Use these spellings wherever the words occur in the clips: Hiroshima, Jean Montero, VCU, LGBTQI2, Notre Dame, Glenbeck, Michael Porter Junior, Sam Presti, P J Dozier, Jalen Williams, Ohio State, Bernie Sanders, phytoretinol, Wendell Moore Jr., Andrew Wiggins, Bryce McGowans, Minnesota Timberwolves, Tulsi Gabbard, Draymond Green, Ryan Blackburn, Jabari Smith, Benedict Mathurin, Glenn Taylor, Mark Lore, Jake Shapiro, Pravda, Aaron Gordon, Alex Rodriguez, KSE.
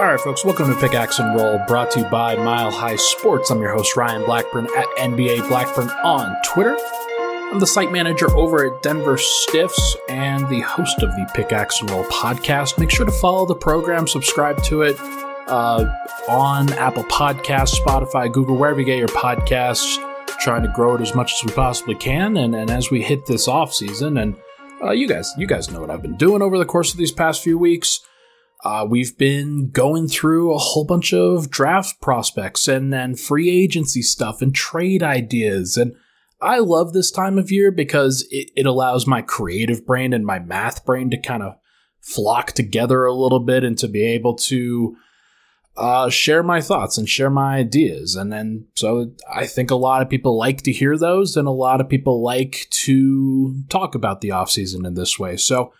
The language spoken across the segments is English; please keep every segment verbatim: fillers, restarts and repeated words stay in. All right, folks, welcome to Pickaxe and Roll, brought to you by Mile High Sports. I'm your host, Ryan Blackburn, at N B A Blackburn on Twitter. I'm the site manager over at Denver Stiffs and the host of the Pickaxe and Roll podcast. Make sure to follow the program, subscribe to it uh, on Apple Podcasts, Spotify, Google, wherever you get your podcasts. Trying to grow it as much as we possibly can, and, and as we hit this off season, and uh, you guys, you guys know what I've been doing over the course of these past few weeks. Uh, we've been going through a whole bunch of draft prospects and, and free agency stuff and trade ideas. And I love this time of year because it, it allows my creative brain and my math brain to kind of flock together a little bit and to be able to uh, share my thoughts and share my ideas. And then, so I think a lot of people like to hear those, and a lot of people like to talk about the offseason in this way. So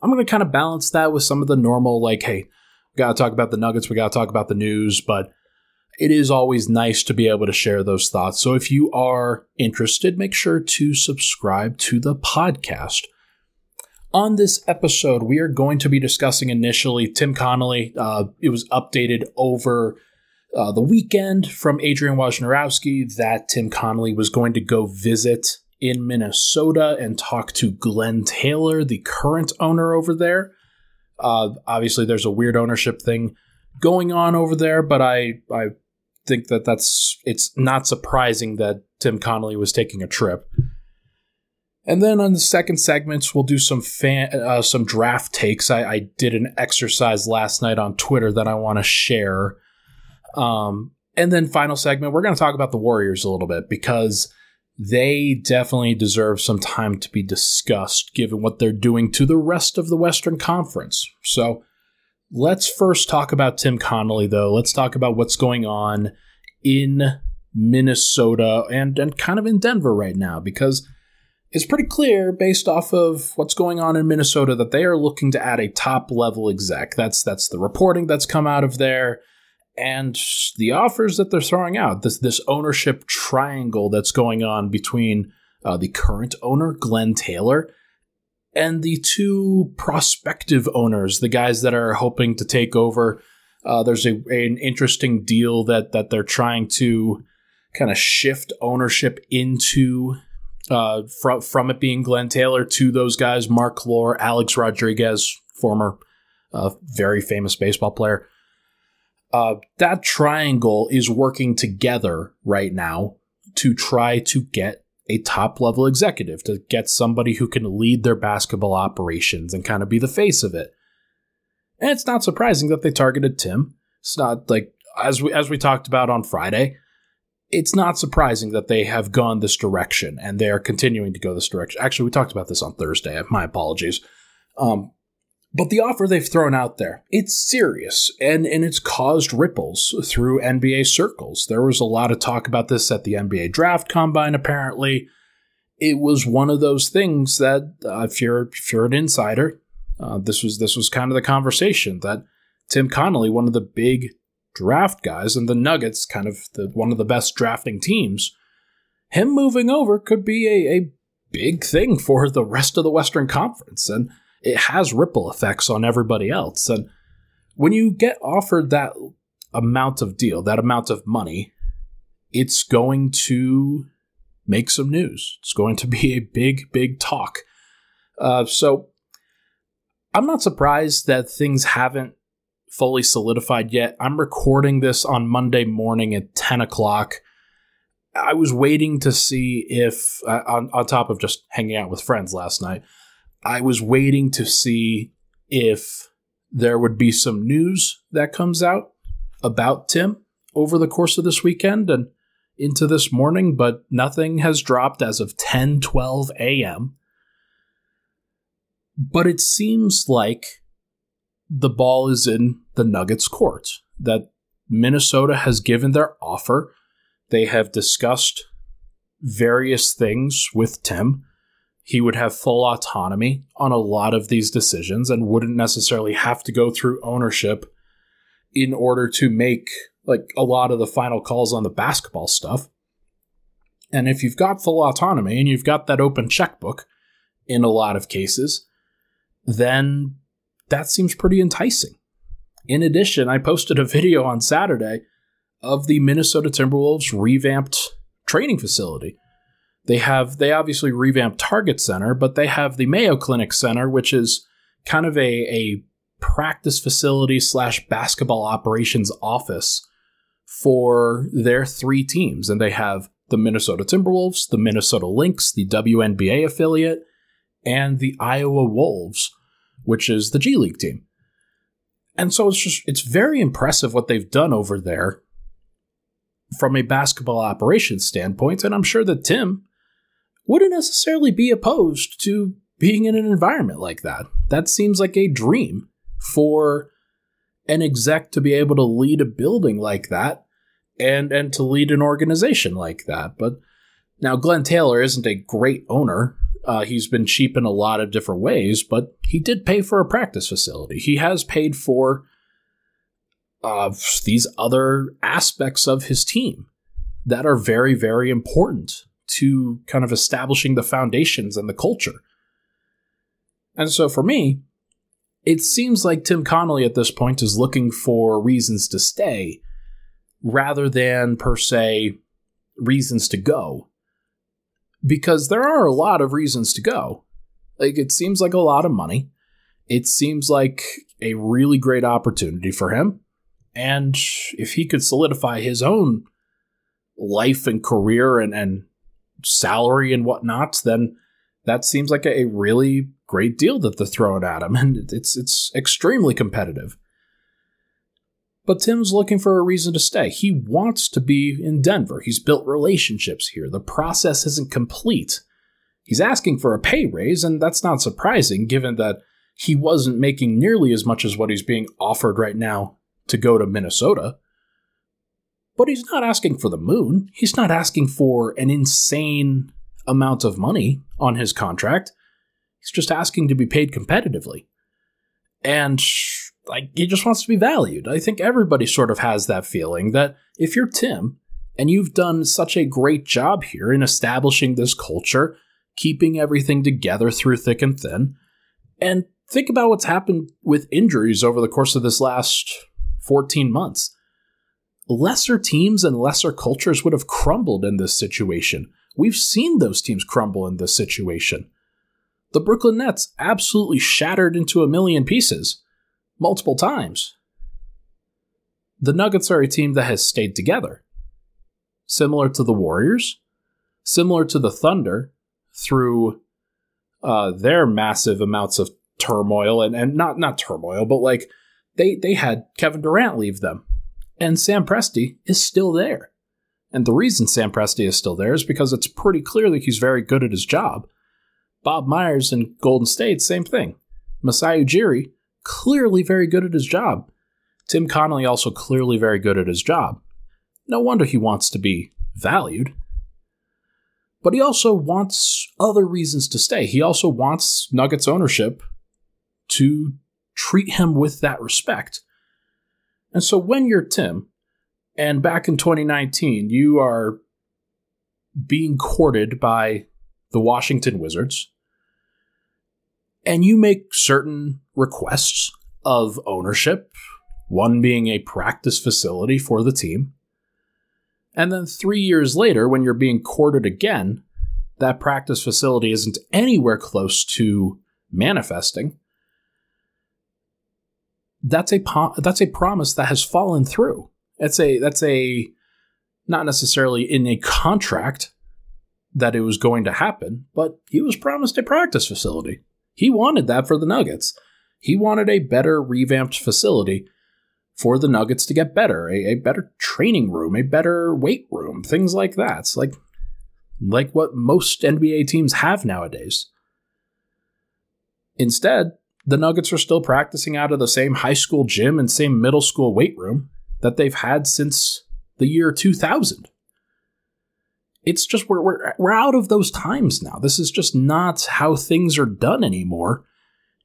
I'm going to kind of balance that with some of the normal, like, hey, we got to talk about the Nuggets, we got to talk about the news, but it is always nice to be able to share those thoughts. So if you are interested, make sure to subscribe to the podcast. On this episode, we are going to be discussing initially Tim Connelly. Uh, it was updated over uh, the weekend from Adrian Wojnarowski that Tim Connelly was going to go visit in Minnesota and talk to Glenn Taylor, the current owner over there. Uh, obviously, there's a weird ownership thing going on over there, but I I think that that's it's not surprising that Tim Connelly was taking a trip. And then on the second segments, we'll do some fan uh, some draft takes. I, I did an exercise last night on Twitter that I want to share. Um, and then final segment, we're going to talk about the Warriors a little bit because they definitely deserve some time to be discussed given what they're doing to the rest of the Western Conference. So let's first talk about Tim Connelly, though. Let's talk about what's going on in Minnesota and, and kind of in Denver right now, because it's pretty clear based off of what's going on in Minnesota that they are looking to add a top-level exec. That's, that's the reporting that's come out of there. And the offers that they're throwing out, this this ownership triangle that's going on between uh, the current owner, Glenn Taylor, and the two prospective owners, the guys that are hoping to take over. Uh, there's a, an interesting deal that that they're trying to kind of shift ownership into uh, from, from it being Glenn Taylor to those guys, Mark Lore, Alex Rodriguez, former uh, very famous baseball player. Uh, that triangle is working together right now to try to get a top-level executive, to get somebody who can lead their basketball operations and kind of be the face of it. And it's not surprising that they targeted Tim. It's not like, as we as we talked about on Friday, it's not surprising that they have gone this direction and they are continuing to go this direction. Actually, we talked about this on Thursday. My apologies. Um, But the offer they've thrown out there, it's serious, and, and it's caused ripples through N B A circles. There was a lot of talk about this at the N B A Draft Combine, apparently. It was one of those things that, uh, if you're if you're an insider, uh, this was this was kind of the conversation that Tim Connelly, one of the big draft guys, and the Nuggets, kind of the, one of the best drafting teams, him moving over could be a, a big thing for the rest of the Western Conference, and it has ripple effects on everybody else. And when you get offered that amount of deal, that amount of money, it's going to make some news. It's going to be a big, big talk. Uh, so I'm not surprised that things haven't fully solidified yet. I'm recording this on Monday morning at ten o'clock. I was waiting to see if, uh, on, on top of just hanging out with friends last night, I was waiting to see if there would be some news that comes out about Tim over the course of this weekend and into this morning, but nothing has dropped as of ten twelve a.m. But it seems like the ball is in the Nuggets' court, that Minnesota has given their offer. They have discussed various things with Tim. He would have full autonomy on a lot of these decisions and wouldn't necessarily have to go through ownership in order to make like a lot of the final calls on the basketball stuff. And if you've got full autonomy and you've got that open checkbook in a lot of cases, then that seems pretty enticing. In addition, I posted a video on Saturday of the Minnesota Timberwolves revamped training facility. They have, they obviously revamped Target Center, but they have the Mayo Clinic Center, which is kind of a, a practice facility slash basketball operations office for their three teams. And they have the Minnesota Timberwolves, the Minnesota Lynx, the W N B A affiliate, and the Iowa Wolves, which is the G League team. And so it's just, it's very impressive what they've done over there from a basketball operations standpoint. And I'm sure that Tim wouldn't necessarily be opposed to being in an environment like that. That seems like a dream for an exec to be able to lead a building like that and, and to lead an organization like that. But now Glenn Taylor isn't a great owner. Uh, he's been cheap in a lot of different ways, but he did pay for a practice facility. He has paid for uh, these other aspects of his team that are very, very important to kind of establishing the foundations and the culture. And so for me, it seems like Tim Connelly at this point is looking for reasons to stay rather than, per se, reasons to go. Because there are a lot of reasons to go. Like, it seems like a lot of money. It seems like a really great opportunity for him. And if he could solidify his own life and career and, and salary and whatnot, then that seems like a really great deal that they're throwing at him. And it's it's extremely competitive. But Tim's looking for a reason to stay. He wants to be in Denver. He's built relationships here. The process isn't complete. He's asking for a pay raise, and that's not surprising given that he wasn't making nearly as much as what he's being offered right now to go to Minnesota. But he's not asking for the moon. He's not asking for an insane amount of money on his contract. He's just asking to be paid competitively. And like, he just wants to be valued. I think everybody sort of has that feeling that if you're Tim and you've done such a great job here in establishing this culture, keeping everything together through thick and thin, and think about what's happened with injuries over the course of this last fourteen months. Lesser teams and lesser cultures would have crumbled in this situation. We've seen those teams crumble in this situation. The Brooklyn Nets absolutely shattered into a million pieces. Multiple times. The Nuggets are a team that has stayed together. Similar to the Warriors. Similar to the Thunder through uh, their massive amounts of turmoil. And, and not, not turmoil, but like they, they had Kevin Durant leave them. And Sam Presti is still there. And the reason Sam Presti is still there is because it's pretty clear that he's very good at his job. Bob Myers in Golden State, same thing. Masai Ujiri, clearly very good at his job. Tim Connelly also clearly very good at his job. No wonder he wants to be valued. But he also wants other reasons to stay. He also wants Nuggets ownership to treat him with that respect. And so when you're Tim, and back in twenty nineteen, you are being courted by the Washington Wizards, and you make certain requests of ownership, one being a practice facility for the team. And then three years later, when you're being courted again, that practice facility isn't anywhere close to manifesting. That's a po- that's a promise that has fallen through. That's a that's a not necessarily in a contract that it was going to happen, but he was promised a practice facility. He wanted that for the Nuggets. He wanted a better revamped facility for the Nuggets to get better, a, a better training room, a better weight room, things like that. It's like, like what most N B A teams have nowadays. Instead, the Nuggets are still practicing out of the same high school gym and same middle school weight room that they've had since the year two thousand. It's just we're, we're we're out of those times now. This is just not how things are done anymore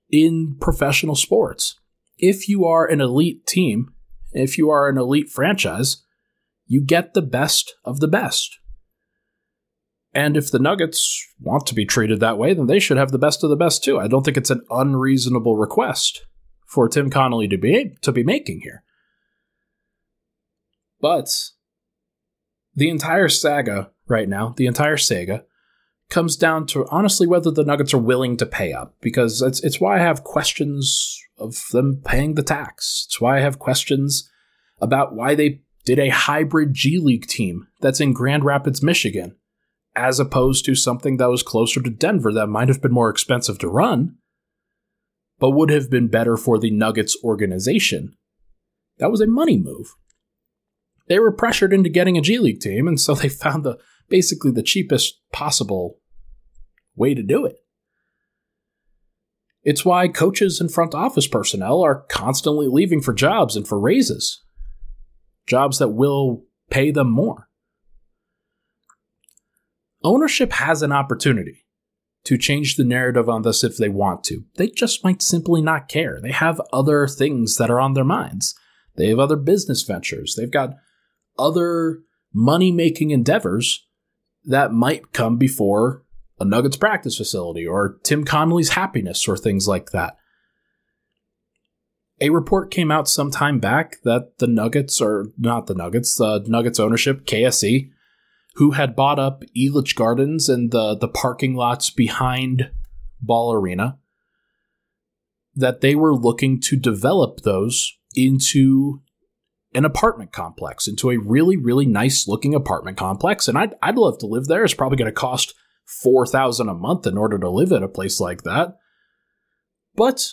in professional sports. If you are an elite team, if you are an elite franchise, you get the best of the best. And if the Nuggets want to be treated that way, then they should have the best of the best too. I don't think it's an unreasonable request for Tim Connelly to be to be making here. But the entire saga right now, the entire saga, comes down to honestly whether the Nuggets are willing to pay up, because it's it's why I have questions of them paying the tax. It's why I have questions about why they did a hybrid G League team that's in Grand Rapids, Michigan, as opposed to something that was closer to Denver that might have been more expensive to run, but would have been better for the Nuggets organization. That was a money move. They were pressured into getting a G League team, and so they found the basically the cheapest possible way to do it. It's why coaches and front office personnel are constantly leaving for jobs and for raises. Jobs that will pay them more. Ownership has an opportunity to change the narrative on this if they want to. They just might simply not care. They have other things that are on their minds. They have other business ventures. They've got other money-making endeavors that might come before a Nuggets practice facility or Tim Connelly's happiness or things like that. A report came out some time back that the Nuggets, or not the Nuggets, the uh, Nuggets ownership, K S E, who had bought up Elitch Gardens and the, the parking lots behind Ball Arena, that they were looking to develop those into an apartment complex, into a really, really nice-looking apartment complex. And I'd, I'd love to live there. It's probably going to cost four thousand dollars a month in order to live at a place like that. But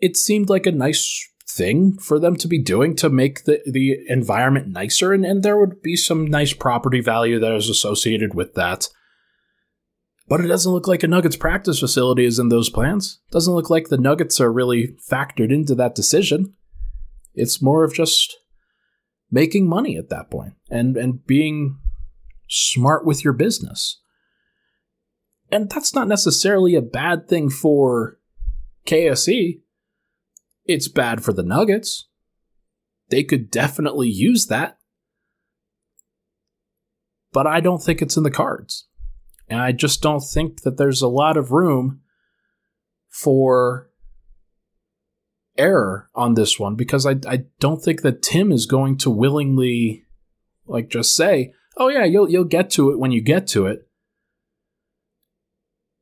it seemed like a nice thing for them to be doing to make the, the environment nicer, and, and there would be some nice property value that is associated with that. But it doesn't look like a Nuggets practice facility is in those plans. Doesn't look like the Nuggets are really factored into that decision. It's more of just making money at that point and, and being smart with your business. And that's not necessarily a bad thing for K S E. It's bad for the Nuggets. They could definitely use that. But I don't think it's in the cards. And I just don't think that there's a lot of room for error on this one, because I, I don't think that Tim is going to willingly, like, just say, oh yeah, you'll you'll get to it when you get to it.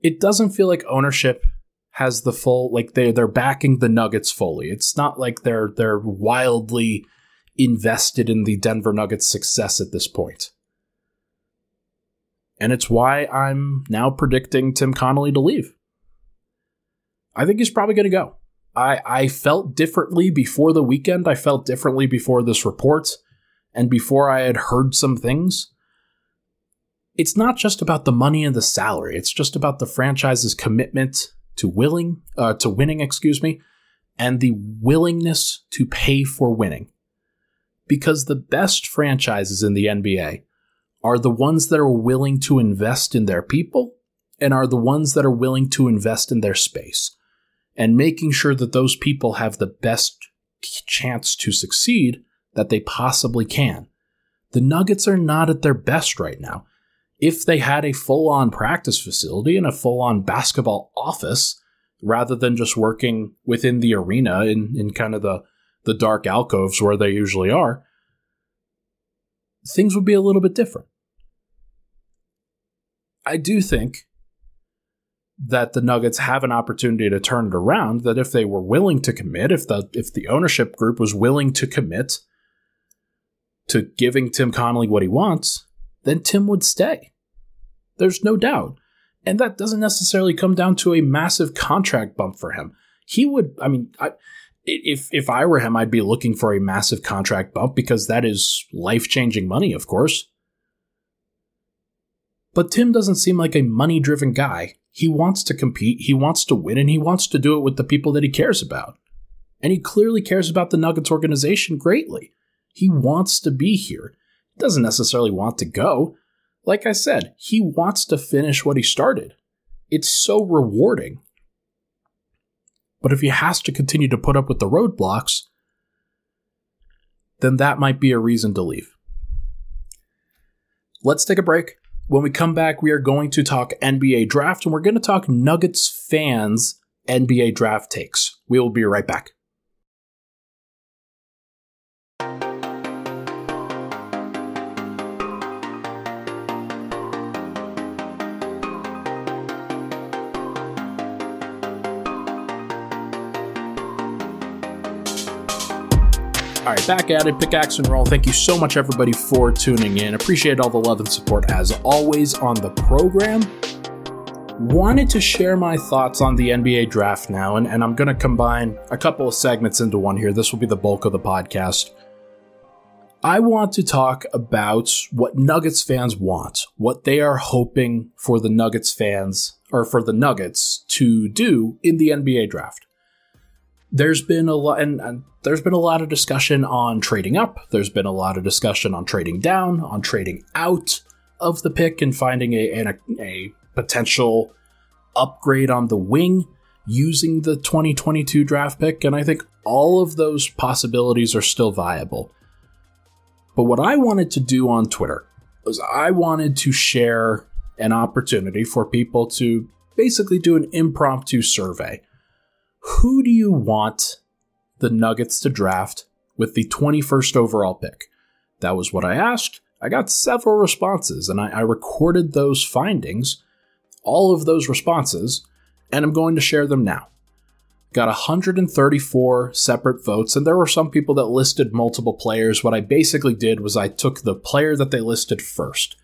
It doesn't feel like ownership has the full, like they they're backing the Nuggets fully. It's not like they're they're wildly invested in the Denver Nuggets' success at this point. And it's why I'm now predicting Tim Connelly to leave. I think he's probably going to go. I, I felt differently before the weekend. I felt differently before this report and before I had heard some things. It's not just about the money and the salary. It's just about the franchise's commitment to willing, uh, to winning, excuse me, and the willingness to pay for winning. Because the best franchises in the N B A are the ones that are willing to invest in their people and are the ones that are willing to invest in their space and making sure that those people have the best chance to succeed that they possibly can. The Nuggets are not at their best right now. If they had a full-on practice facility and a full-on basketball office, rather than just working within the arena in, in kind of the, the dark alcoves where they usually are, things would be a little bit different. I do think that the Nuggets have an opportunity to turn it around, that if they were willing to commit, if the if the ownership group was willing to commit to giving Tim Connelly what he wants, then Tim would stay. There's no doubt. And that doesn't necessarily come down to a massive contract bump for him. He would, I mean, I, if if I were him, I'd be looking for a massive contract bump because that is life-changing money, of course. But Tim doesn't seem like a money-driven guy. He wants to compete, he wants to win, and he wants to do it with the people that he cares about. And he clearly cares about the Nuggets organization greatly. He wants to be here. He doesn't necessarily want to go. Like I said, he wants to finish what he started. It's so rewarding. But if he has to continue to put up with the roadblocks, then that might be a reason to leave. Let's take a break. When we come back, we are going to talk N B A draft, and we're going to talk Nuggets fans N B A draft takes. We will be right back. All right, back at it, Pickaxe and Roll. Thank you so much, everybody, for tuning in. Appreciate all the love and support, as always, on the program. Wanted to share my thoughts on the N B A draft now, and, and I'm going to combine a couple of segments into one here. This will be the bulk of the podcast. I want to talk about what Nuggets fans want, what they are hoping for the Nuggets fans, or for the Nuggets to do in the N B A draft. There's been a lot, and, and there's been a lot of discussion on trading up. There's been a lot of discussion on trading down, on trading out of the pick and finding a, an, a, a potential upgrade on the wing using the twenty twenty-two draft pick. And I think all of those possibilities are still viable. But what I wanted to do on Twitter was I wanted to share an opportunity for people to basically do an impromptu survey. Who do you want the Nuggets to draft with the twenty-first overall pick? That was what I asked. I got several responses, and I, I recorded those findings, all of those responses, and I'm going to share them now. Got one hundred thirty-four separate votes, and there were some people that listed multiple players. What I basically did was I took the player that they listed first,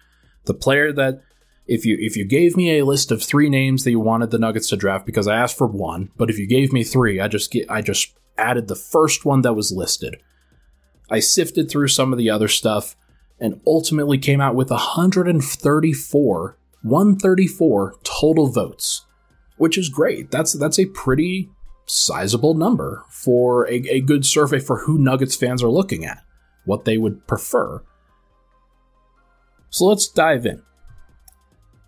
the player that If you if you gave me a list of three names that you wanted the Nuggets to draft, because I asked for one, but if you gave me three, I just get, I just added the first one that was listed. I sifted through some of the other stuff and ultimately came out with one hundred thirty-four, one hundred thirty-four total votes, which is great. That's that's a pretty sizable number for a, a good survey for who Nuggets fans are looking at, what they would prefer. So let's dive in.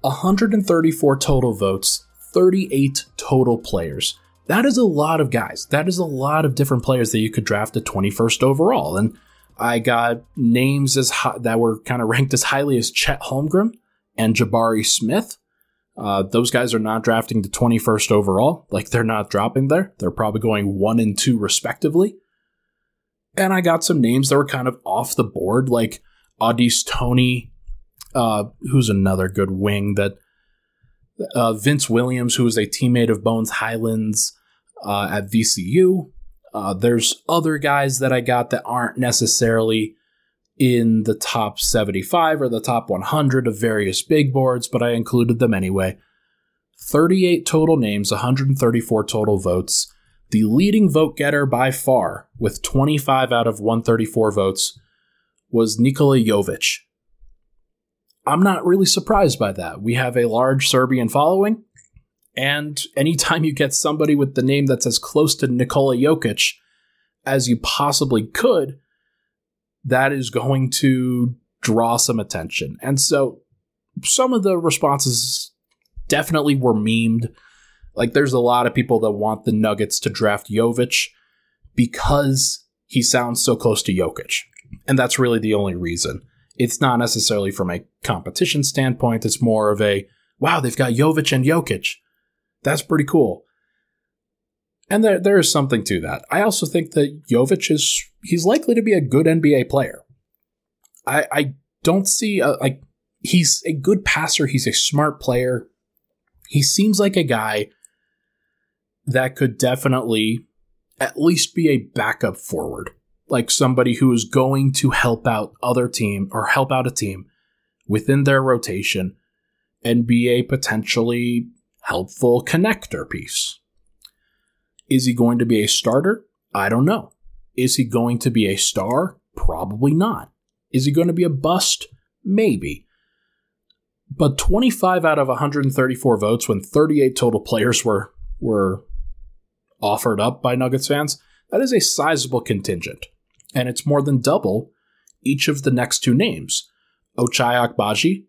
one hundred thirty-four total votes, thirty-eight total players. That is a lot of guys. That is a lot of different players that you could draft at twenty-first overall. And I got names as high, that were kind of ranked as highly as Chet Holmgren and Jabari Smith. Uh, those guys are not drafting the twenty-first overall. Like, they're not dropping there. They're probably going one and two respectively. And I got some names that were kind of off the board, like Audi's Tony, Uh, who's another good wing that uh, Vince Williams, who is a teammate of Bones Hyland's uh, at V C U. Uh, there's other guys that I got that aren't necessarily in the top seventy-five or the top one hundred of various big boards, but I included them anyway. thirty-eight total names, one hundred thirty-four total votes. The leading vote getter by far, with twenty-five out of one hundred thirty-four votes, was Nikola Jovic. I'm not really surprised by that. We have a large Serbian following, and anytime you get somebody with the name that's as close to Nikola Jokic as you possibly could, that is going to draw some attention. And so some of the responses definitely were memed. Like, there's a lot of people that want the Nuggets to draft Jovic because he sounds so close to Jokic, and that's really the only reason. It's not necessarily from a competition standpoint. It's more of a, wow, they've got Jovic and Jokic. That's pretty cool. And there, there is something to that. I also think that Jovic is, he's likely to be a good N B A player. I, I don't see, a, like, he's a good passer. He's a smart player. He seems like a guy that could definitely at least be a backup forward. Like somebody who is going to help out other team or help out a team within their rotation and be a potentially helpful connector piece. Is he going to be a starter? I don't know. Is he going to be a star? Probably not. Is he going to be a bust? Maybe. But twenty-five out of one hundred thirty-four votes when thirty-eight total players were, were offered up by Nuggets fans, that is a sizable contingent. And it's more than double each of the next two names, Ochai Agbaji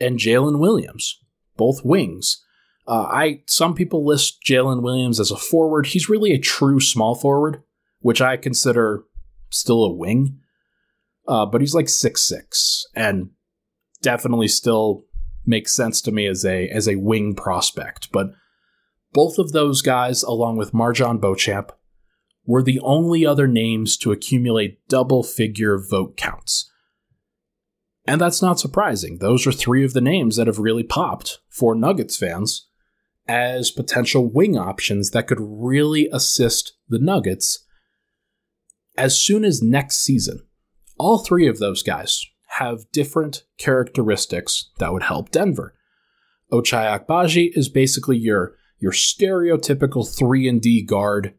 and Jalen Williams, both wings. Uh, I some people list Jalen Williams as a forward. He's really a true small forward, which I consider still a wing. Uh, but he's like six six and definitely still makes sense to me as a as a wing prospect. But Both of those guys, along with Marjon Beauchamp, were the only other names to accumulate double-figure vote counts. And that's not surprising. Those are three of the names that have really popped for Nuggets fans as potential wing options that could really assist the Nuggets as soon as next season. All three of those guys have different characteristics that would help Denver. Ochai Agbaji is basically your, your stereotypical three and D guard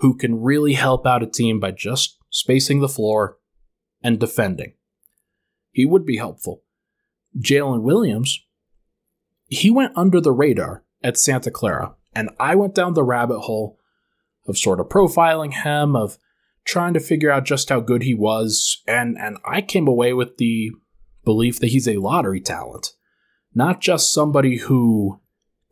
who can really help out a team by just spacing the floor and defending. He would be helpful. Jalen Williams, he went under the radar at Santa Clara, and I went down the rabbit hole of sort of profiling him, of trying to figure out just how good he was, and, and I came away with the belief that he's a lottery talent, not just somebody who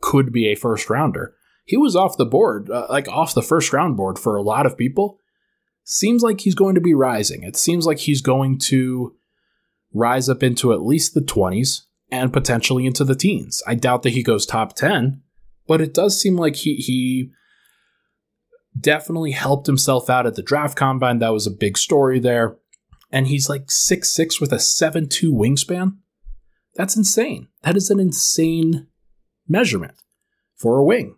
could be a first rounder. He was off the board, uh, like off the first round board for a lot of people. Seems like he's going to be rising. It seems like he's going to rise up into at least the twenties and potentially into the teens. I doubt that he goes top ten, but it does seem like he he definitely helped himself out at the draft combine. That was a big story there. And he's like six foot six with a seven foot two wingspan. That's insane. That is an insane measurement for a wing.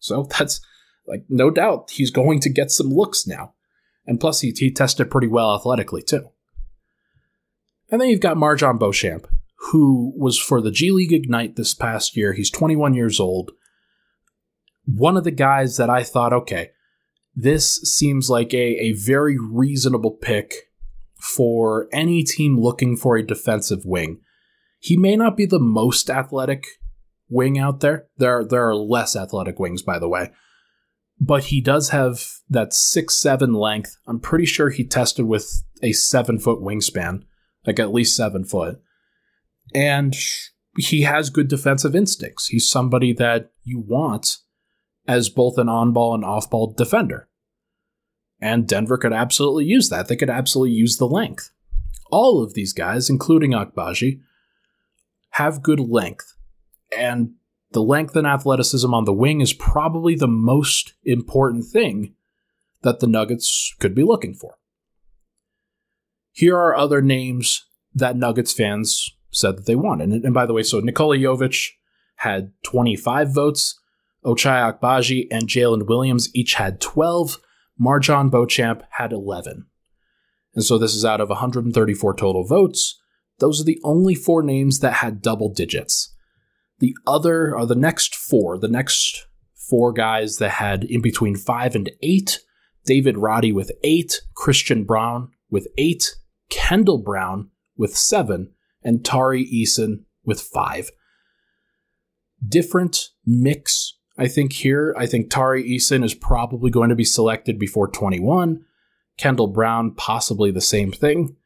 So that's like no doubt he's going to get some looks now. And plus he, he tested pretty well athletically too. And then you've got Marjon Beauchamp, who was for the G League Ignite this past year. He's twenty-one years old. One of the guys that I thought, okay, this seems like a, a very reasonable pick for any team looking for a defensive wing. He may not be the most athletic wing out there. There, there are less athletic wings, by the way. But he does have that six foot seven length. I'm pretty sure he tested with a seven foot wingspan. Like at least seven foot. And he has good defensive instincts. He's somebody that you want as both an on-ball and off-ball defender. And Denver could absolutely use that. They could absolutely use the length. All of these guys, including Agbaji, have good length. And the length and athleticism on the wing is probably the most important thing that the Nuggets could be looking for. Here are other names that Nuggets fans said that they wanted. And, and by the way, so Nikola Jovic had twenty-five votes. Ochai Agbaji and Jalen Williams each had twelve. Marjon Beauchamp had eleven. And so this is out of one hundred thirty-four total votes. Those are the only four names that had double digits. The other are the next four. The next four guys that had in between five and eight. David Roddy with eight. Christian Braun with eight. Kendall Brown with seven, and Tari Eason with five. Different mix, I think, here. I think Tari Eason is probably going to be selected before twenty-one. Kendall Brown, possibly the same thing.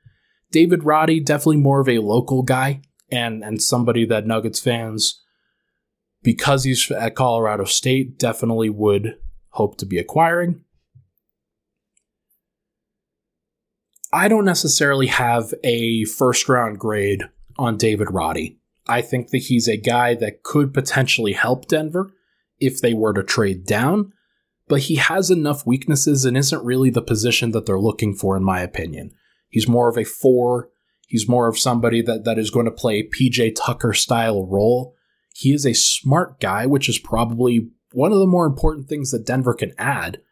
David Roddy, definitely more of a local guy and, and somebody that Nuggets fans, because he's at Colorado State, definitely would hope to be acquiring. I don't necessarily have a first-round grade on David Roddy. I think that he's a guy that could potentially help Denver if they were to trade down, but he has enough weaknesses and isn't really the position that they're looking for, in my opinion. He's more of a four. He's more of somebody that, that is going to play a P J Tucker-style role. He is a smart guy, which is probably one of the more important things that Denver can add.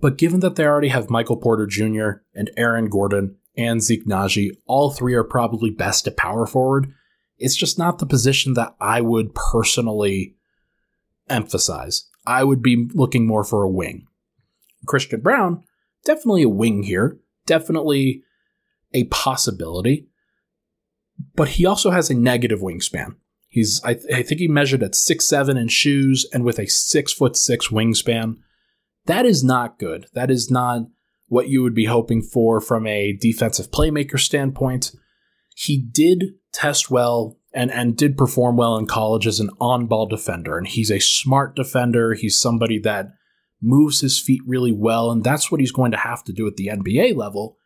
But given that they already have Michael Porter Junior and Aaron Gordon and Zeke Naji, all three are probably best at power forward. It's just not the position that I would personally emphasize. I would be looking more for a wing. Christian Braun, definitely a wing here. Definitely a possibility. But he also has a negative wingspan. He's I, th- I think he measured at six foot seven in shoes and with a six foot six wingspan. That is not good. That is not what you would be hoping for from a defensive playmaker standpoint. He did test well and, and did perform well in college as an on-ball defender, and he's a smart defender. He's somebody that moves his feet really well, and that's what he's going to have to do at the N B A level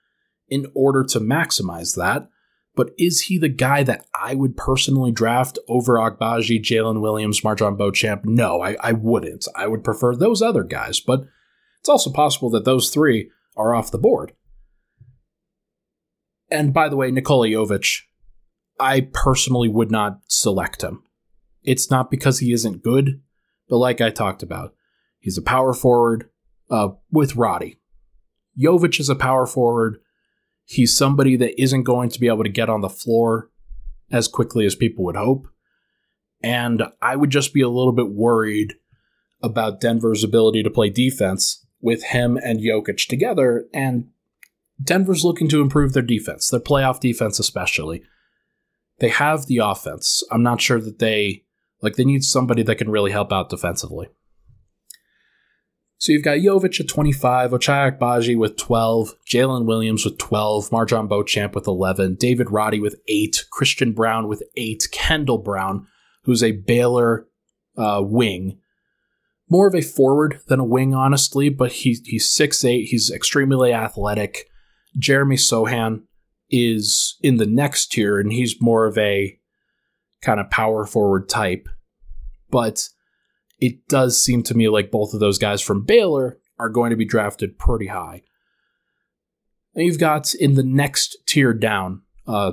in order to maximize that. but is he the guy that I would personally draft over Agbaji, Jalen Williams, Marjon Beauchamp? No, I, I wouldn't. I would prefer those other guys, but it's also possible that those three are off the board. And by the way, Nikola Jovic, I personally would not select him. It's not because he isn't good, but like I talked about, he's a power forward uh, with Roddy. Jovic is a power forward. He's somebody that isn't going to be able to get on the floor as quickly as people would hope. And I would just be a little bit worried about Denver's ability to play defense with him and Jokic together. And Denver's looking to improve their defense, their playoff defense especially. They have the offense. I'm not sure that they, like, they need somebody that can really help out defensively. So you've got Jovic at twenty-five, Ochai Agbaji with twelve, Jalen Williams with twelve, Marjon Beauchamp with eleven, David Roddy with eight, Christian Braun with eight, Kendall Brown, who's a Baylor uh, wing. More of a forward than a wing, honestly, but he, he's six foot eight. He's extremely athletic. Jeremy Sohan is in the next tier, and he's more of a kind of power forward type. But it does seem to me like both of those guys from Baylor are going to be drafted pretty high. And you've got in the next tier down, uh,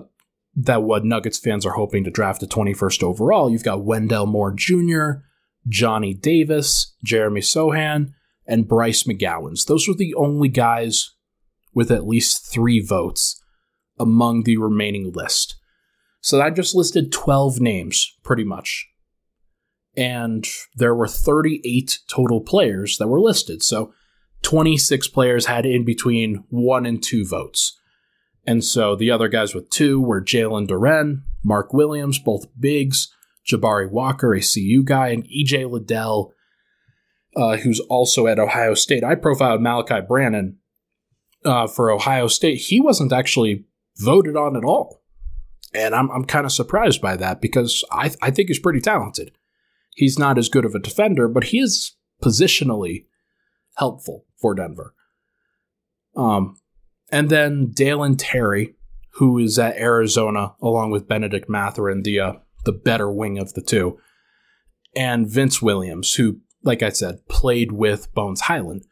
that what Nuggets fans are hoping to draft a twenty-first overall. You've got Wendell Moore Junior, Johnny Davis, Jeremy Sohan, and Bryce McGowans. Those are the only guys with at least three votes among the remaining list. So I just listed twelve names pretty much. And there were thirty-eight total players that were listed. So twenty-six players had in between one and two votes. And so the other guys with two were Jalen Duren, Mark Williams, both bigs, Jabari Walker, a C U guy, and E J Liddell, uh, who's also at Ohio State. I profiled Malachi Branham uh, for Ohio State. He wasn't actually voted on at all. And I'm I'm kind of surprised by that because I I think he's pretty talented. He's not as good of a defender, but he is positionally helpful for Denver. Um, and then Dalen Terry, who is at Arizona, along with Benedict Mathurin, the uh, the better wing of the two, and Vince Williams, who, like I said, played with Bones Hyland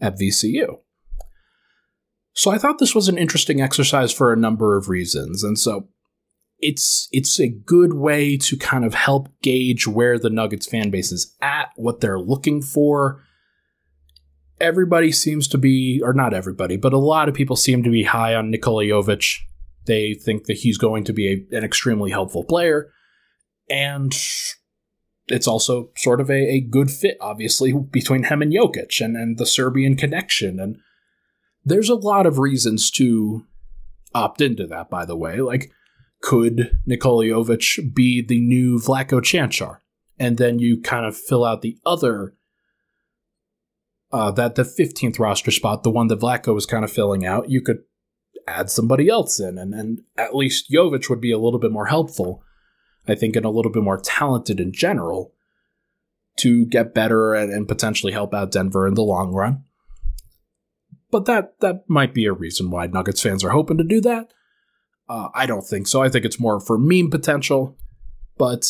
at V C U. So I thought this was an interesting exercise for a number of reasons, and so It's it's a good way to kind of help gauge where the Nuggets fan base is at, what they're looking for. Everybody seems to be, or not everybody, but a lot of people seem to be high on Nikola Jovic. They think that he's going to be a, an extremely helpful player. And it's also sort of a, a good fit, obviously, between him and Jokic and, and the Serbian connection. And there's a lot of reasons to opt into that, by the way. Like, could Nikola Jovic be the new Vlaco Chanchar? And then you kind of fill out the other, uh, that the fifteenth roster spot, the one that Vlaco was kind of filling out, you could add somebody else in. And, and at least Jovic would be a little bit more helpful, I think, and a little bit more talented in general to get better and, and potentially help out Denver in the long run. But that, that might be a reason why Nuggets fans are hoping to do that. Uh, I don't think so. I think it's more for meme potential, but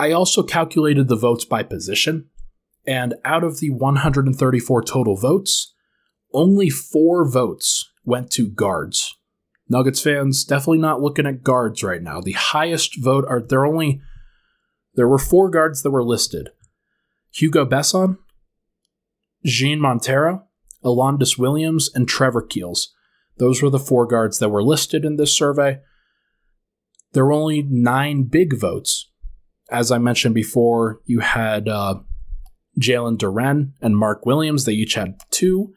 I also calculated the votes by position, and out of the one hundred thirty-four total votes, only four votes went to guards. Nuggets fans definitely not looking at guards right now. The highest vote are there only there were four guards that were listed: Hugo Besson, Jean Montero, Elondis Williams, and Trevor Keels. Those were the four guards that were listed in this survey. There were only nine big votes. As I mentioned before, you had uh, Jalen Duren and Mark Williams. They each had two.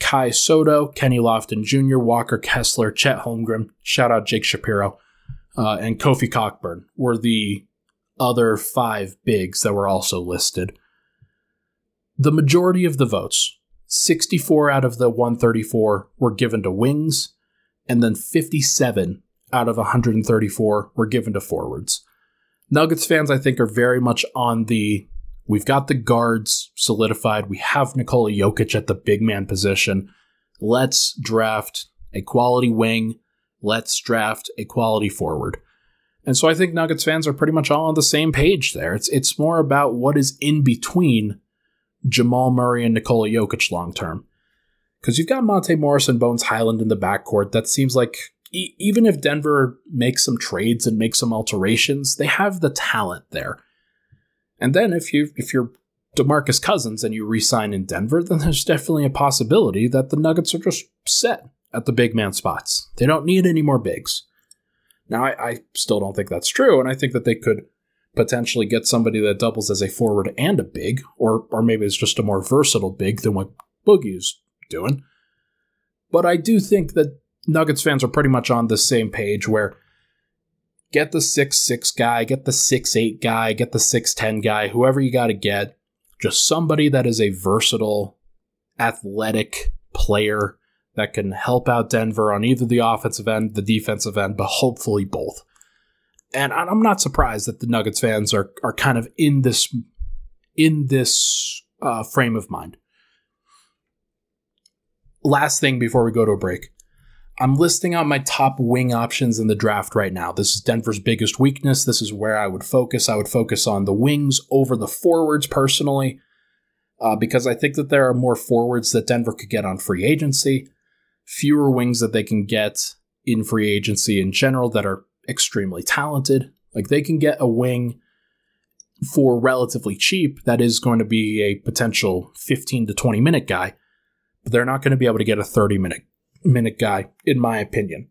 Kai Soto, Kenny Lofton Junior, Walker Kessler, Chet Holmgren, shout out Jake Shapiro, uh, and Kofi Cockburn were the other five bigs that were also listed. The majority of the votes, sixty-four out of the one hundred thirty-four, were given to wings, and then fifty-seven out of one hundred thirty-four were given to forwards. Nuggets fans, I think, are very much on the, we've got the guards solidified, we have Nikola Jokic at the big man position, let's draft a quality wing, let's draft a quality forward. And so I think Nuggets fans are pretty much all on the same page there. It's it's more about what is in between Jamal Murray and Nikola Jokic long term. Because you've got Monte Morris and Bones Hyland in the backcourt. That seems like e- even if Denver makes some trades and makes some alterations, they have the talent there. And then if you if you're DeMarcus Cousins and you re-sign in Denver, then there's definitely a possibility that the Nuggets are just set at the big man spots. They don't need any more bigs. Now, I, I still don't think that's true, and I think that they could potentially get somebody that doubles as a forward and a big, or or maybe it's just a more versatile big than what Boogie's doing. But I do think that Nuggets fans are pretty much on the same page where get the six foot six guy, get the six foot eight guy, get the six foot ten guy, whoever you got to get, just somebody that is a versatile, athletic player that can help out Denver on either the offensive end, the defensive end, but hopefully both. And I'm not surprised that the Nuggets fans are are kind of in this in this uh, frame of mind. Last thing before we go to a break. I'm listing out my top wing options in the draft right now. This is Denver's biggest weakness. This is where I would focus. I would focus on the wings over the forwards personally, uh, because I think that there are more forwards that Denver could get on free agency, fewer wings that they can get in free agency in general that are extremely talented. Like they can get a wing for relatively cheap that is going to be a potential fifteen to twenty minute guy, but they're not going to be able to get a thirty minute minute guy, in my opinion.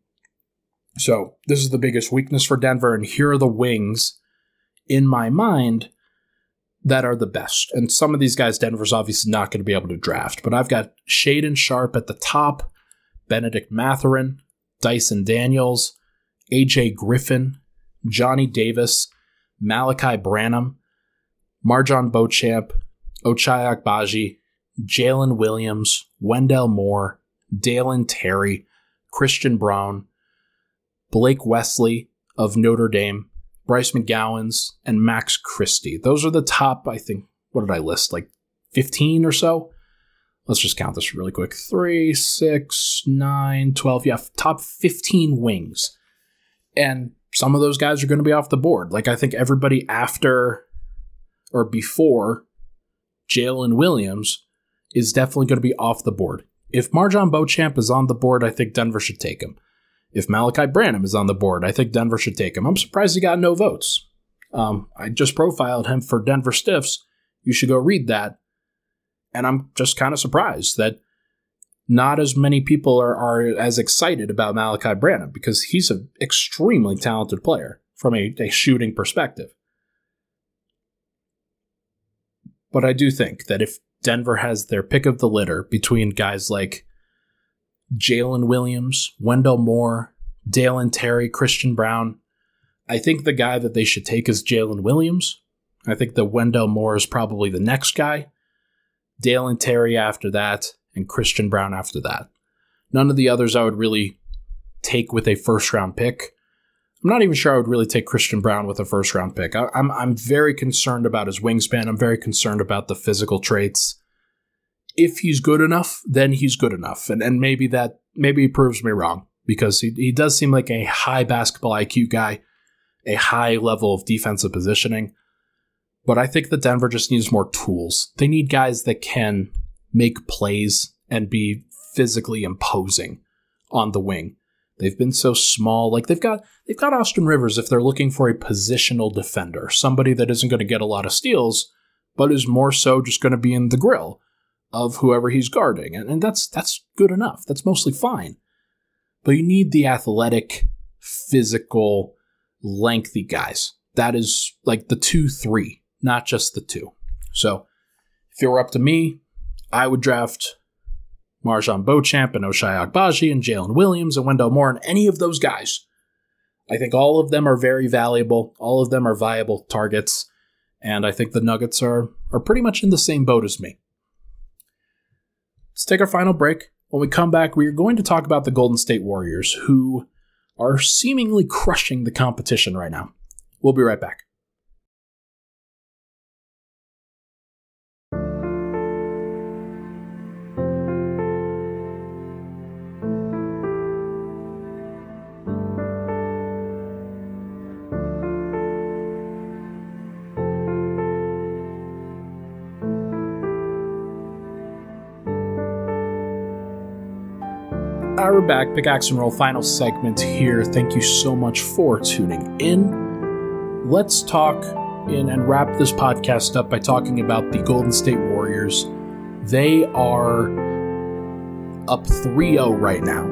So this is the biggest weakness for Denver, and here are the wings in my mind that are the best. And some of these guys Denver's obviously not going to be able to draft, but I've got Shaedon Sharpe at the top, Benedict Mathurin, Dyson Daniels, A J Griffin, Johnny Davis, Malachi Branham, Marjon Beauchamp, Ochai Agbaji, Jalen Williams, Wendell Moore, Dalen Terry, Christian Braun, Blake Wesley of Notre Dame, Bryce McGowans, and Max Christie. Those are the top, I think, what did I list? Like fifteen or so? Let's just count this really quick. three, six, nine, twelve. Yeah, top fifteen wings. And some of those guys are going to be off the board. Like, I think everybody after or before Jalen Williams is definitely going to be off the board. If Marjon Beauchamp is on the board, I think Denver should take him. If Malachi Branham is on the board, I think Denver should take him. I'm surprised he got no votes. Um, I just profiled him for Denver Stiffs. You should go read that. And I'm just kind of surprised that not as many people are, are as excited about Malachi Branham, because he's an extremely talented player from a, a shooting perspective. But I do think that if Denver has their pick of the litter between guys like Jalen Williams, Wendell Moore, Dalen Terry, Christian Braun, I think the guy that they should take is Jalen Williams. I think that Wendell Moore is probably the next guy. Dalen Terry after that, and Christian Braun after that. None of the others I would really take with a first-round pick. I'm not even sure I would really take Christian Braun with a first-round pick. I, I'm I'm very concerned about his wingspan. I'm very concerned about the physical traits. If he's good enough, then he's good enough. And and maybe that maybe he proves me wrong, because he, he does seem like a high basketball I Q guy, a high level of defensive positioning. But I think that Denver just needs more tools. They need guys that can make plays and be physically imposing on the wing. They've been so small. Like they've got they've got Austin Rivers if they're looking for a positional defender, somebody that isn't going to get a lot of steals, but is more so just going to be in the grill of whoever he's guarding. And, and that's that's good enough. That's mostly fine. But you need the athletic, physical, lengthy guys. That is like the two, three, not just the two. So if it were up to me, I would draft Marjon Beauchamp and Ochai Agbaji and Jalen Williams and Wendell Moore and any of those guys. I think all of them are very valuable. All of them are viable targets. And I think the Nuggets are, are pretty much in the same boat as me. Let's take our final break. When we come back, we are going to talk about the Golden State Warriors, who are seemingly crushing the competition right now. We'll be right back. Uh, we're back. Pickaxe and Roll, final segment here. Thank you so much for tuning in. Let's talk in and wrap this podcast up by talking about the Golden State Warriors. They are up three oh right now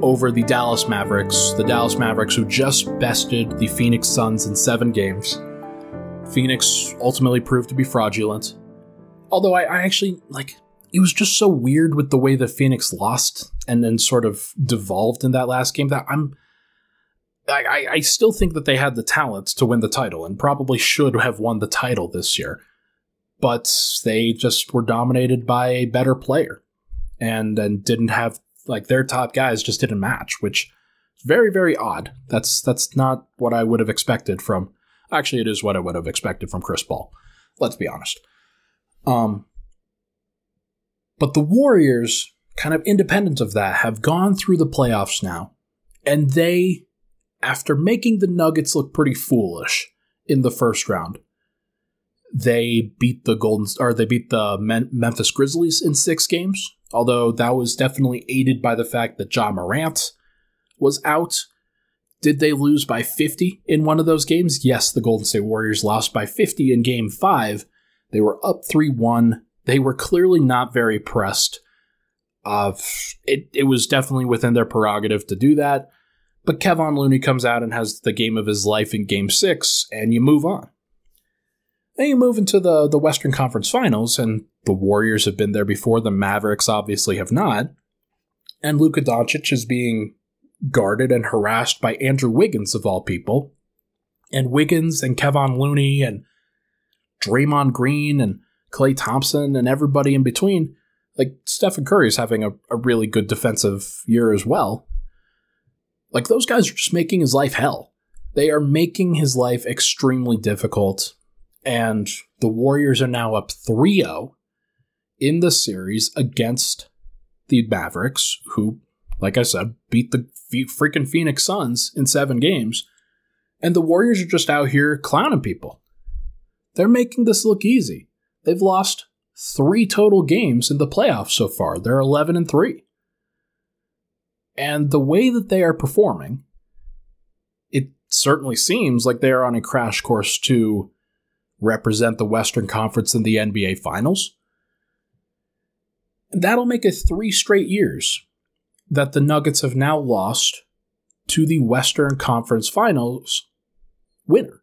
over the Dallas Mavericks. The Dallas Mavericks, who just bested the Phoenix Suns in seven games. Phoenix ultimately proved to be fraudulent. Although I, I actually, like, it was just so weird with the way that Phoenix lost and then sort of devolved in that last game that I'm, I, I still think that they had the talent to win the title and probably should have won the title this year. But they just were dominated by a better player and, and didn't have, like, their top guys just didn't match, which is very, very odd. That's, that's not what I would have expected from, actually it is what I would have expected from Chris Paul. Let's be honest. Um, But the Warriors, kind of independent of that, have gone through the playoffs now, and they, after making the Nuggets look pretty foolish in the first round, they beat the Golden or they beat the Memphis Grizzlies in six games. Although that was definitely aided by the fact that Ja Morant was out. Did they lose by fifty in one of those games? Yes, the Golden State Warriors lost by fifty in Game Five. They were up three one. They were clearly not very pressed. Uh, it, it was definitely within their prerogative to do that. But Kevon Looney comes out and has the game of his life in Game six, and you move on. Then you move into the, the Western Conference Finals, and the Warriors have been there before. The Mavericks obviously have not. And Luka Doncic is being guarded and harassed by Andrew Wiggins, of all people. And Wiggins and Kevon Looney and Draymond Green and Klay Thompson and everybody in between, like Stephen Curry is having a, a really good defensive year as well. Like, those guys are just making his life hell. They are making his life extremely difficult. And the Warriors are now up three oh in the series against the Mavericks, who, like I said, beat the freaking Phoenix Suns in seven games. And the Warriors are just out here clowning people. They're making this look easy. They've lost three total games in the playoffs so far. They're eleven and three. And the way that they are performing, it certainly seems like they are on a crash course to represent the Western Conference in the N B A Finals. And that'll make it three straight years that the Nuggets have now lost to the Western Conference Finals winner.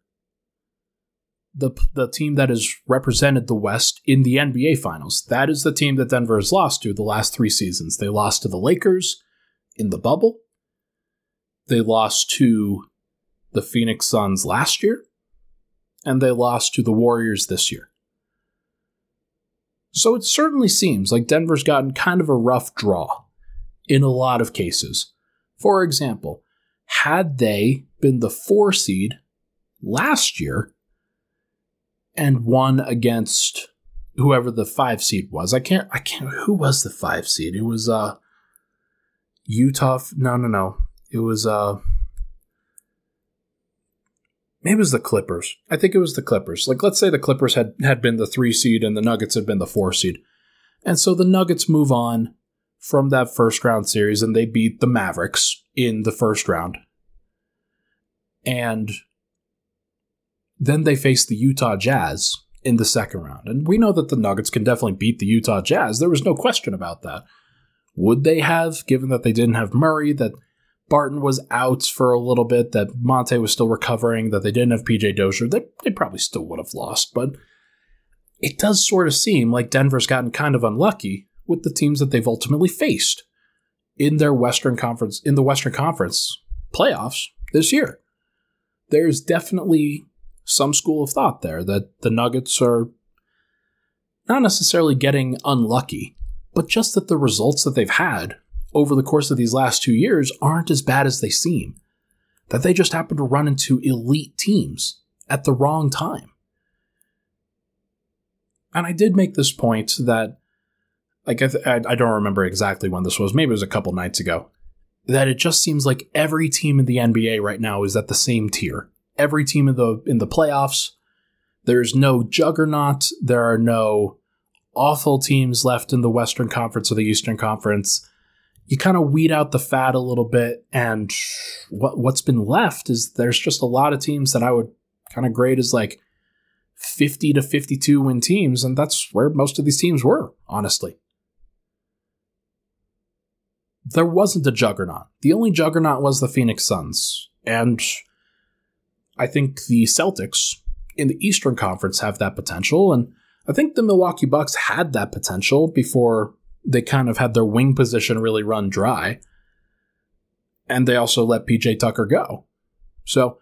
The, the team that has represented the West in the N B A Finals. That is the team that Denver has lost to the last three seasons. They lost to the Lakers in the bubble. They lost to the Phoenix Suns last year. And they lost to the Warriors this year. So it certainly seems like Denver's gotten kind of a rough draw in a lot of cases. For example, had they been the four seed last year, and won against whoever the five seed was. I can't, I can't, who was the five seed? It was, uh, Utah. No, no, no. It was, uh, maybe it was the Clippers. I think it was the Clippers. Like, let's say the Clippers had, had been the three seed and the Nuggets had been the four seed. And so the Nuggets move on from that first round series and they beat the Mavericks in the first round. And then they face the Utah Jazz in the second round. And we know that the Nuggets can definitely beat the Utah Jazz. There was no question about that. Would they have, given that they didn't have Murray, that Barton was out for a little bit, that Monte was still recovering, that they didn't have P J Dozier? They, they probably still would have lost. But it does sort of seem like Denver's gotten kind of unlucky with the teams that they've ultimately faced in their Western Conference, in the Western Conference playoffs this year. There's definitely some school of thought there that the Nuggets are not necessarily getting unlucky, but just that the results that they've had over the course of these last two years aren't as bad as they seem. That they just happen to run into elite teams at the wrong time. And I did make this point that, like, I, th- I don't remember exactly when this was, maybe it was a couple nights ago, that it just seems like every team in the N B A right now is at the same tier. Every team in the in the playoffs, there's no juggernaut. There are no awful teams left in the Western Conference or the Eastern Conference. you kind of weed out the fat a little bit, and what, what's been left is there's just a lot of teams that I would kind of grade as like fifty to fifty-two win teams, and that's where most of these teams were, honestly. There wasn't a juggernaut. The only juggernaut was the Phoenix Suns, and I think the Celtics in the Eastern Conference have that potential, and I think the Milwaukee Bucks had that potential before they kind of had their wing position really run dry, and they also let P J Tucker go. So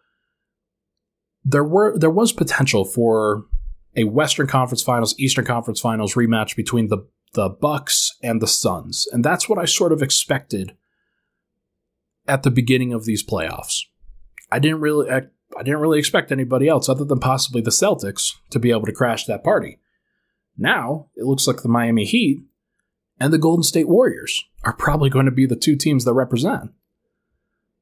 there were there was potential for a Western Conference Finals, Eastern Conference Finals rematch between the the Bucks and the Suns, and that's what I sort of expected at the beginning of these playoffs. I didn't really I, I didn't really expect anybody else other than possibly the Celtics to be able to crash that party. Now, it looks like the Miami Heat and the Golden State Warriors are probably going to be the two teams that represent.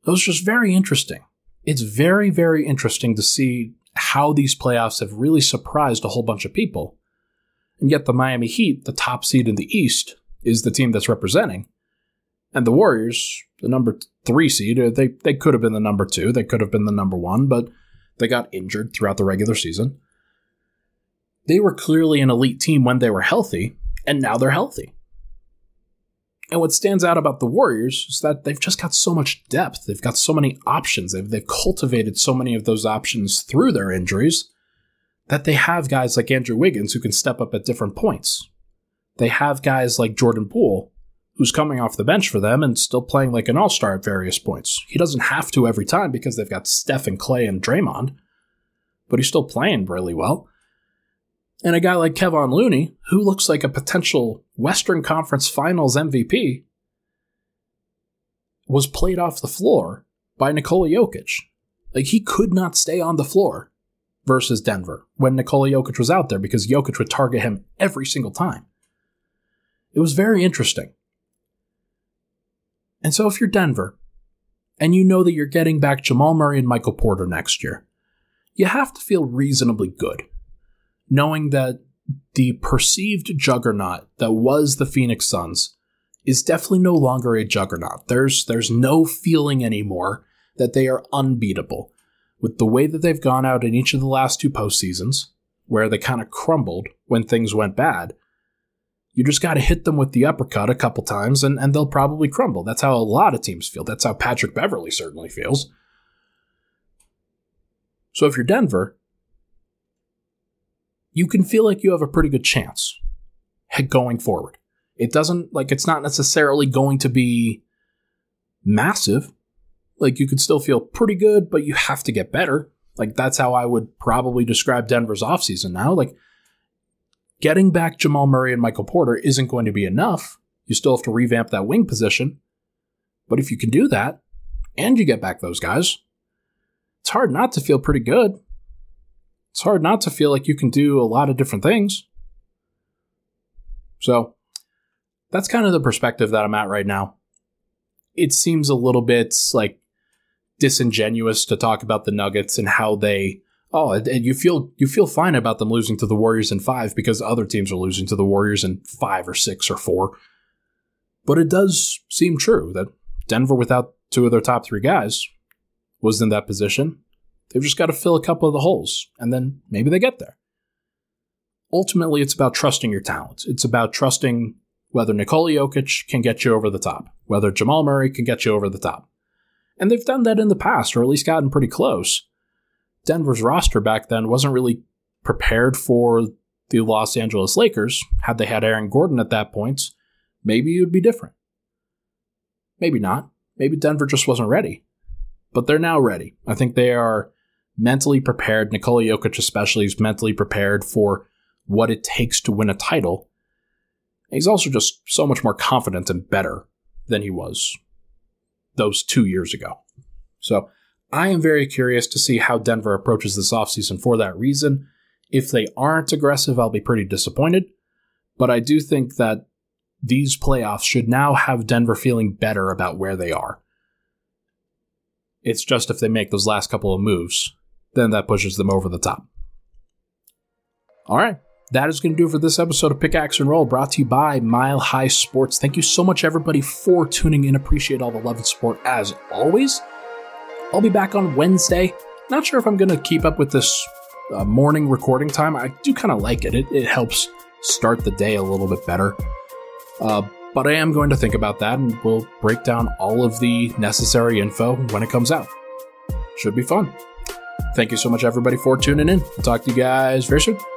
It was just very interesting. It's very, very interesting to see how these playoffs have really surprised a whole bunch of people. And yet the Miami Heat, the top seed in the East, is the team that's representing. And the Warriors, the number three seed, they, they could have been the number two. They could have been the number one, but they got injured throughout the regular season. They were clearly an elite team when they were healthy, and now they're healthy. And what stands out about the Warriors is that they've just got so much depth. They've got so many options. They've, they've cultivated so many of those options through their injuries that they have guys like Andrew Wiggins who can step up at different points. They have guys like Jordan Poole, who's coming off the bench for them and still playing like an all-star at various points. He doesn't have to every time because they've got Steph and Clay and Draymond, but he's still playing really well. And a guy like Kevon Looney, who looks like a potential Western Conference Finals M V P, was played off the floor by Nikola Jokic. Like, he could not stay on the floor versus Denver when Nikola Jokic was out there because Jokic would target him every single time. It was very interesting. And so if you're Denver, and you know that you're getting back Jamal Murray and Michael Porter next year, you have to feel reasonably good, knowing that the perceived juggernaut that was the Phoenix Suns is definitely no longer a juggernaut. There's there's no feeling anymore that they are unbeatable. With the way that they've gone out in each of the last two postseasons, where they kind of crumbled when things went bad, you just got to hit them with the uppercut a couple times and, and they'll probably crumble. That's how a lot of teams feel. That's how Patrick Beverley certainly feels. So if you're Denver, you can feel like you have a pretty good chance going forward. It doesn't, like, it's not necessarily going to be massive. Like, you could still feel pretty good, but you have to get better. Like, that's how I would probably describe Denver's offseason now. Like, getting back Jamal Murray and Michael Porter isn't going to be enough. You still have to revamp that wing position. But if you can do that, and you get back those guys, it's hard not to feel pretty good. It's hard not to feel like you can do a lot of different things. So that's kind of the perspective that I'm at right now. It seems a little bit like disingenuous to talk about the Nuggets and how they, oh, and you feel you feel fine about them losing to the Warriors in five because other teams are losing to the Warriors in five or six or four. But it does seem true that Denver, without two of their top three guys, was in that position. They've just got to fill a couple of the holes, and then maybe they get there. Ultimately, it's about trusting your talent. It's about trusting whether Nikola Jokic can get you over the top, whether Jamal Murray can get you over the top. And they've done that in the past, or at least gotten pretty close. Denver's roster back then wasn't really prepared for the Los Angeles Lakers. Had they had Aaron Gordon at that point, maybe it would be different. Maybe not. Maybe Denver just wasn't ready. But they're now ready. I think they are mentally prepared. Nikola Jokic especially is mentally prepared for what it takes to win a title. He's also just so much more confident and better than he was those two years ago. So I am very curious to see how Denver approaches this offseason for that reason. If they aren't aggressive, I'll be pretty disappointed. But I do think that these playoffs should now have Denver feeling better about where they are. It's just if they make those last couple of moves, then that pushes them over the top. All right, that is going to do it for this episode of Pickaxe and Roll, brought to you by Mile High Sports. Thank you so much, everybody, for tuning in. Appreciate all the love and support as always. I'll be back on Wednesday. Not sure if I'm going to keep up with this uh, morning recording time. I do kind of like it. it. It helps start the day a little bit better. Uh, but I am going to think about that, and we'll break down all of the necessary info when it comes out. Should be fun. Thank you so much, everybody, for tuning in. I'll talk to you guys very soon.